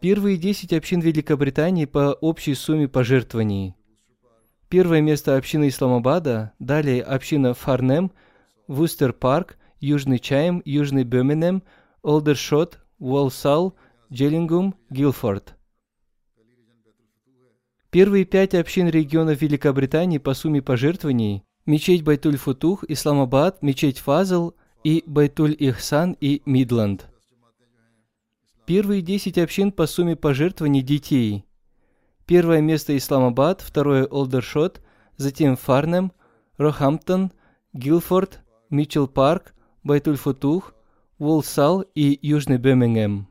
Первые 10 общин Великобритании по общей сумме пожертвований. Первое место община Исламабада, далее община Фарнем, Вустер-Парк, Южный Чайм, Южный Бирмингем, Олдершот, Уолсал, Джеллингум, Гилфорд. Первые 5 общин регионов Великобритании по сумме пожертвований – мечеть Байтуль-Футух, Исламабад, мечеть Фазл и Байтуль-Ихсан и Мидланд. Первые 10 общин по сумме пожертвований детей. Первое место Исламабад, второе Олдершот, затем Фарнем, Рохамптон, Гилфорд, Митчелл Парк, Байтуль-Футух, Уолсал и Южный Бирмингем.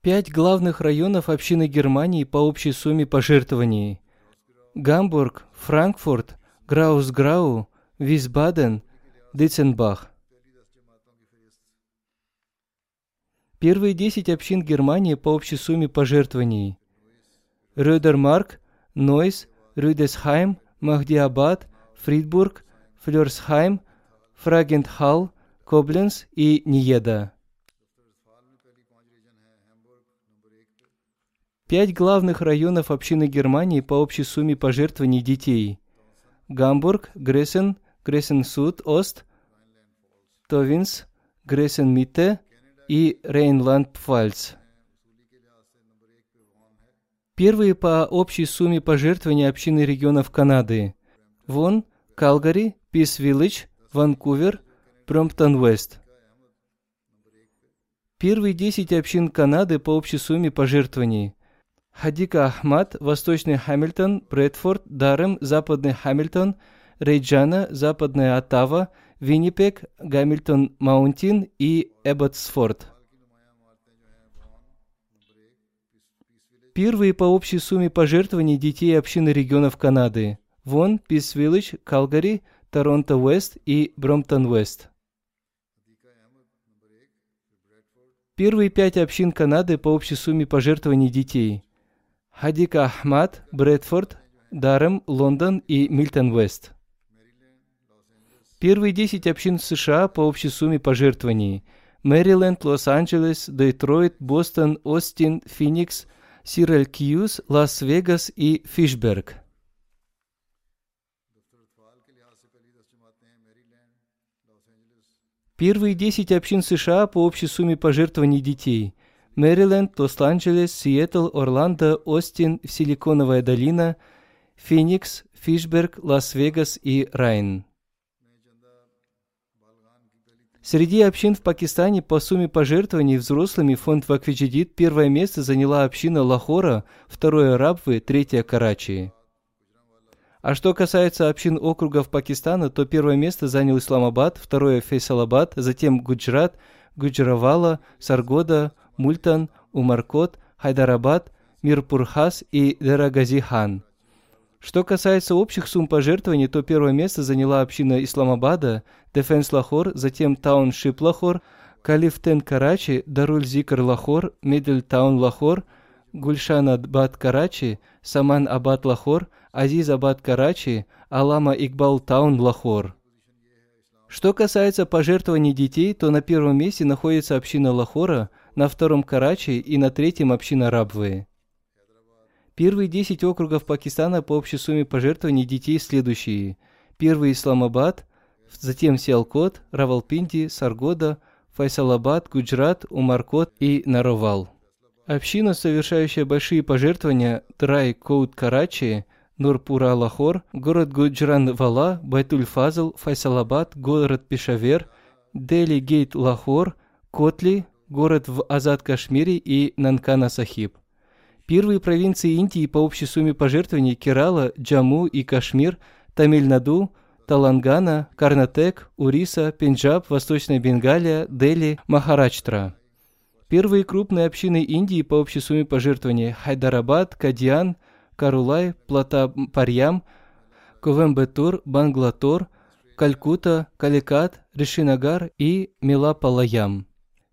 Пять главных районов общины Германии по общей сумме пожертвований: Гамбург, Франкфурт, Граусграу, Висбаден, Дитценбах. Первые 10 общин Германии по общей сумме пожертвований: Рёдермарк, Нойс, Рюдесхайм, Махдиабад, Фридбург, Флёрсхайм, Фрагентхал, Кобленц и Ниеда. 5 главных районов общины Германии по общей сумме пожертвований детей: Гамбург, Грессен, Грессен-Суд-Ост, Товинс, Грессен-Митте и Рейнланд-Пфальц. Первые по общей сумме пожертвований общины регионов Канады. Вон, Калгари, Пис-Виллидж, Ванкувер, Бромптон-Вест. Первые 10 общин Канады по общей сумме пожертвований. Хадика Ахмад, Восточный Хэмилтон, Брэдфорд, Дарем, Западный Хэмилтон, Рейджана, Западная Оттава, Виннипег, Гамильтон Маунтин и Эбботсфорд. Первые по общей сумме пожертвований детей общины регионов Канады. Вон, Пис-Виллидж, Калгари, Торонто-Вест и Бромптон-Вест. Первые 5 общин Канады по общей сумме пожертвований детей. Хадика Ахмад, Брэдфорд, Дарем, Лондон и Милтон-Вест. Первые 10 общин США по общей сумме пожертвований. Мэриленд, Лос-Анджелес, Детройт, Бостон, Остин, Феникс, Сиракьюз, Лас-Вегас и Фишберг. Первые 10 общин США по общей сумме пожертвований детей. Мэриленд, Лос-Анджелес, Сиэтл, Орландо, Остин, Силиконовая долина, Феникс, Фишберг, Лас-Вегас и Райн. Среди общин в Пакистане по сумме пожертвований взрослыми фонд Вакф-и-Джадид первое место заняла община Лахора, второе – Рабвы, третье – Карачи. А что касается общин округов Пакистана, то первое место занял Исламабад, второе – Фейсалабад, затем Гуджрат, Гуджравала, Саргода, Мультан, Умаркот, Хайдарабад, Мирпурхас и Дерагазихан. Что касается общих сумм пожертвований, то первое место заняла община Исламабада, Дефенс Лахор, затем Тауншип Лахор, Калифтен Карачи, Даруль Зикр Лахор, Миддельтаун Лахор, Гульшан Абад Карачи, Саман Абад Лахор, Азиз Абад Карачи, Алама Икбал Таун Лахор. Что касается пожертвований детей, то на первом месте находится община Лахора, на втором Карачи и на третьем община Рабвы. Первые 10 округов Пакистана по общей сумме пожертвований детей следующие. Первый – Исламабад, затем Сиалкот, Равалпинди, Саргода, Файсалабад, Гуджрат, Умаркот и Наровал. Община, совершающая большие пожертвования – Драй Коут Карачи, Нурпура Лахор, город Гуджран-Вала, Байтуль-Фазл, Файсалабад, город Пешавер, Дели-Гейт Лахор, Котли, город в Азад-Кашмире и Нанкана-Сахиб. Первые провинции Индии по общей сумме пожертвований – Керала, Джамму и Кашмир, Тамиль-Наду, Талангана, Карнатек, Уриса, Пенджаб, Восточная Бенгалия, Дели, Махараштра. Первые крупные общины Индии по общей сумме пожертвований – Хайдарабад, Кадьян, Карулай, Плата-Парьям, Ковембетур, Банглатор, Калькута, Каликат, Ришинагар и Милапалаям.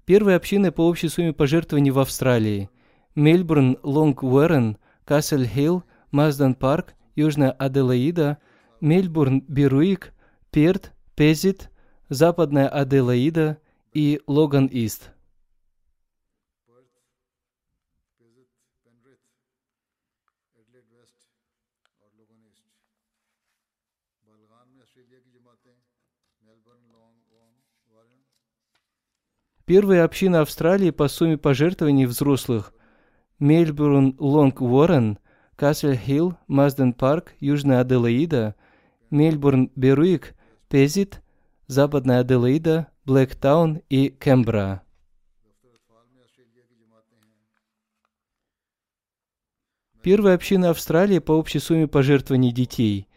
Первые общины по общей сумме пожертвований в Австралии. Мельбурн, Лонг Уэррен, Касл Хилл, Масден Парк, Южная Аделаида, Мельбурн, Беруик, Перт, Пезит, Западная Аделаида и Логан Ист. Первая община Австралии по сумме пожертвований взрослых. Мельбурн, Лонг Уоррен, Касл Хилл, Масден Парк, Южная Аделаида, Мельбурн, Беруик, Пезит, Западная Аделаида, Блэктаун и Кембра. Первая община Австралии по общей сумме пожертвований детей.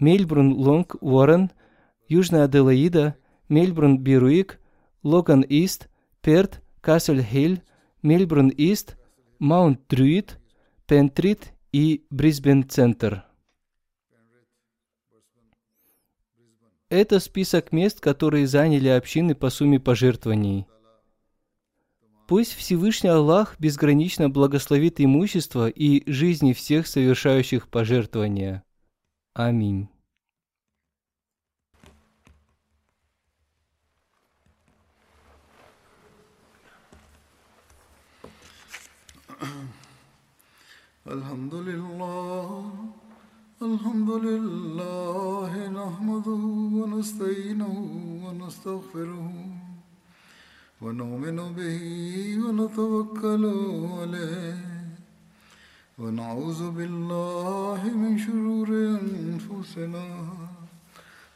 Мельбурн, Лонг Уоррен, Южная Аделаида, Мельбурн, Беруик, Логан Ист, Перт, Касл Хилл, Мельбурн Ист, Маунт Друид, Пентрит и Брисбен-Центр. Это список мест, которые заняли общины по сумме пожертвований. Пусть Всевышний Аллах безгранично благословит имущество и жизни всех совершающих пожертвования. Аминь. الحمد لله نحمده ونستعينه ونستغفره ونؤمن به ونتوكل عليه ونعوذ بالله من شرور أنفسنا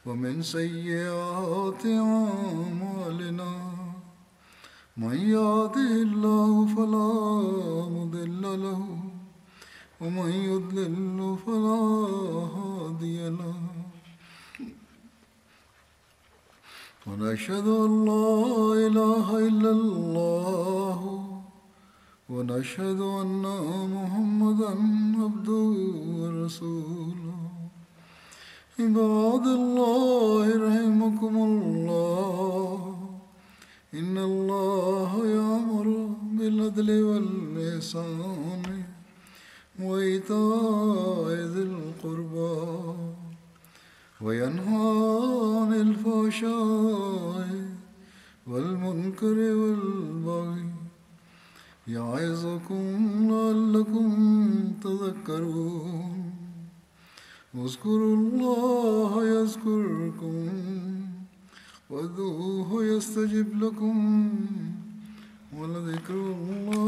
ومن سيئات أعمالنا من يهده الله فلا مضل له ومن يضلل فلا هادي له ونشهد أن لا إله إلا الله ونشهد أن محمدا عبده ورسوله عباد الله رحمكم الله إن الله يأمر بالعدل والإحسان وإيتاء ذي القربى وينهى عن الفحشاء والمنكر والبغي يعظكم لعلكم تذكرون اذكروا الله يذكركم وادعوه يستجب لكم ولذكر الله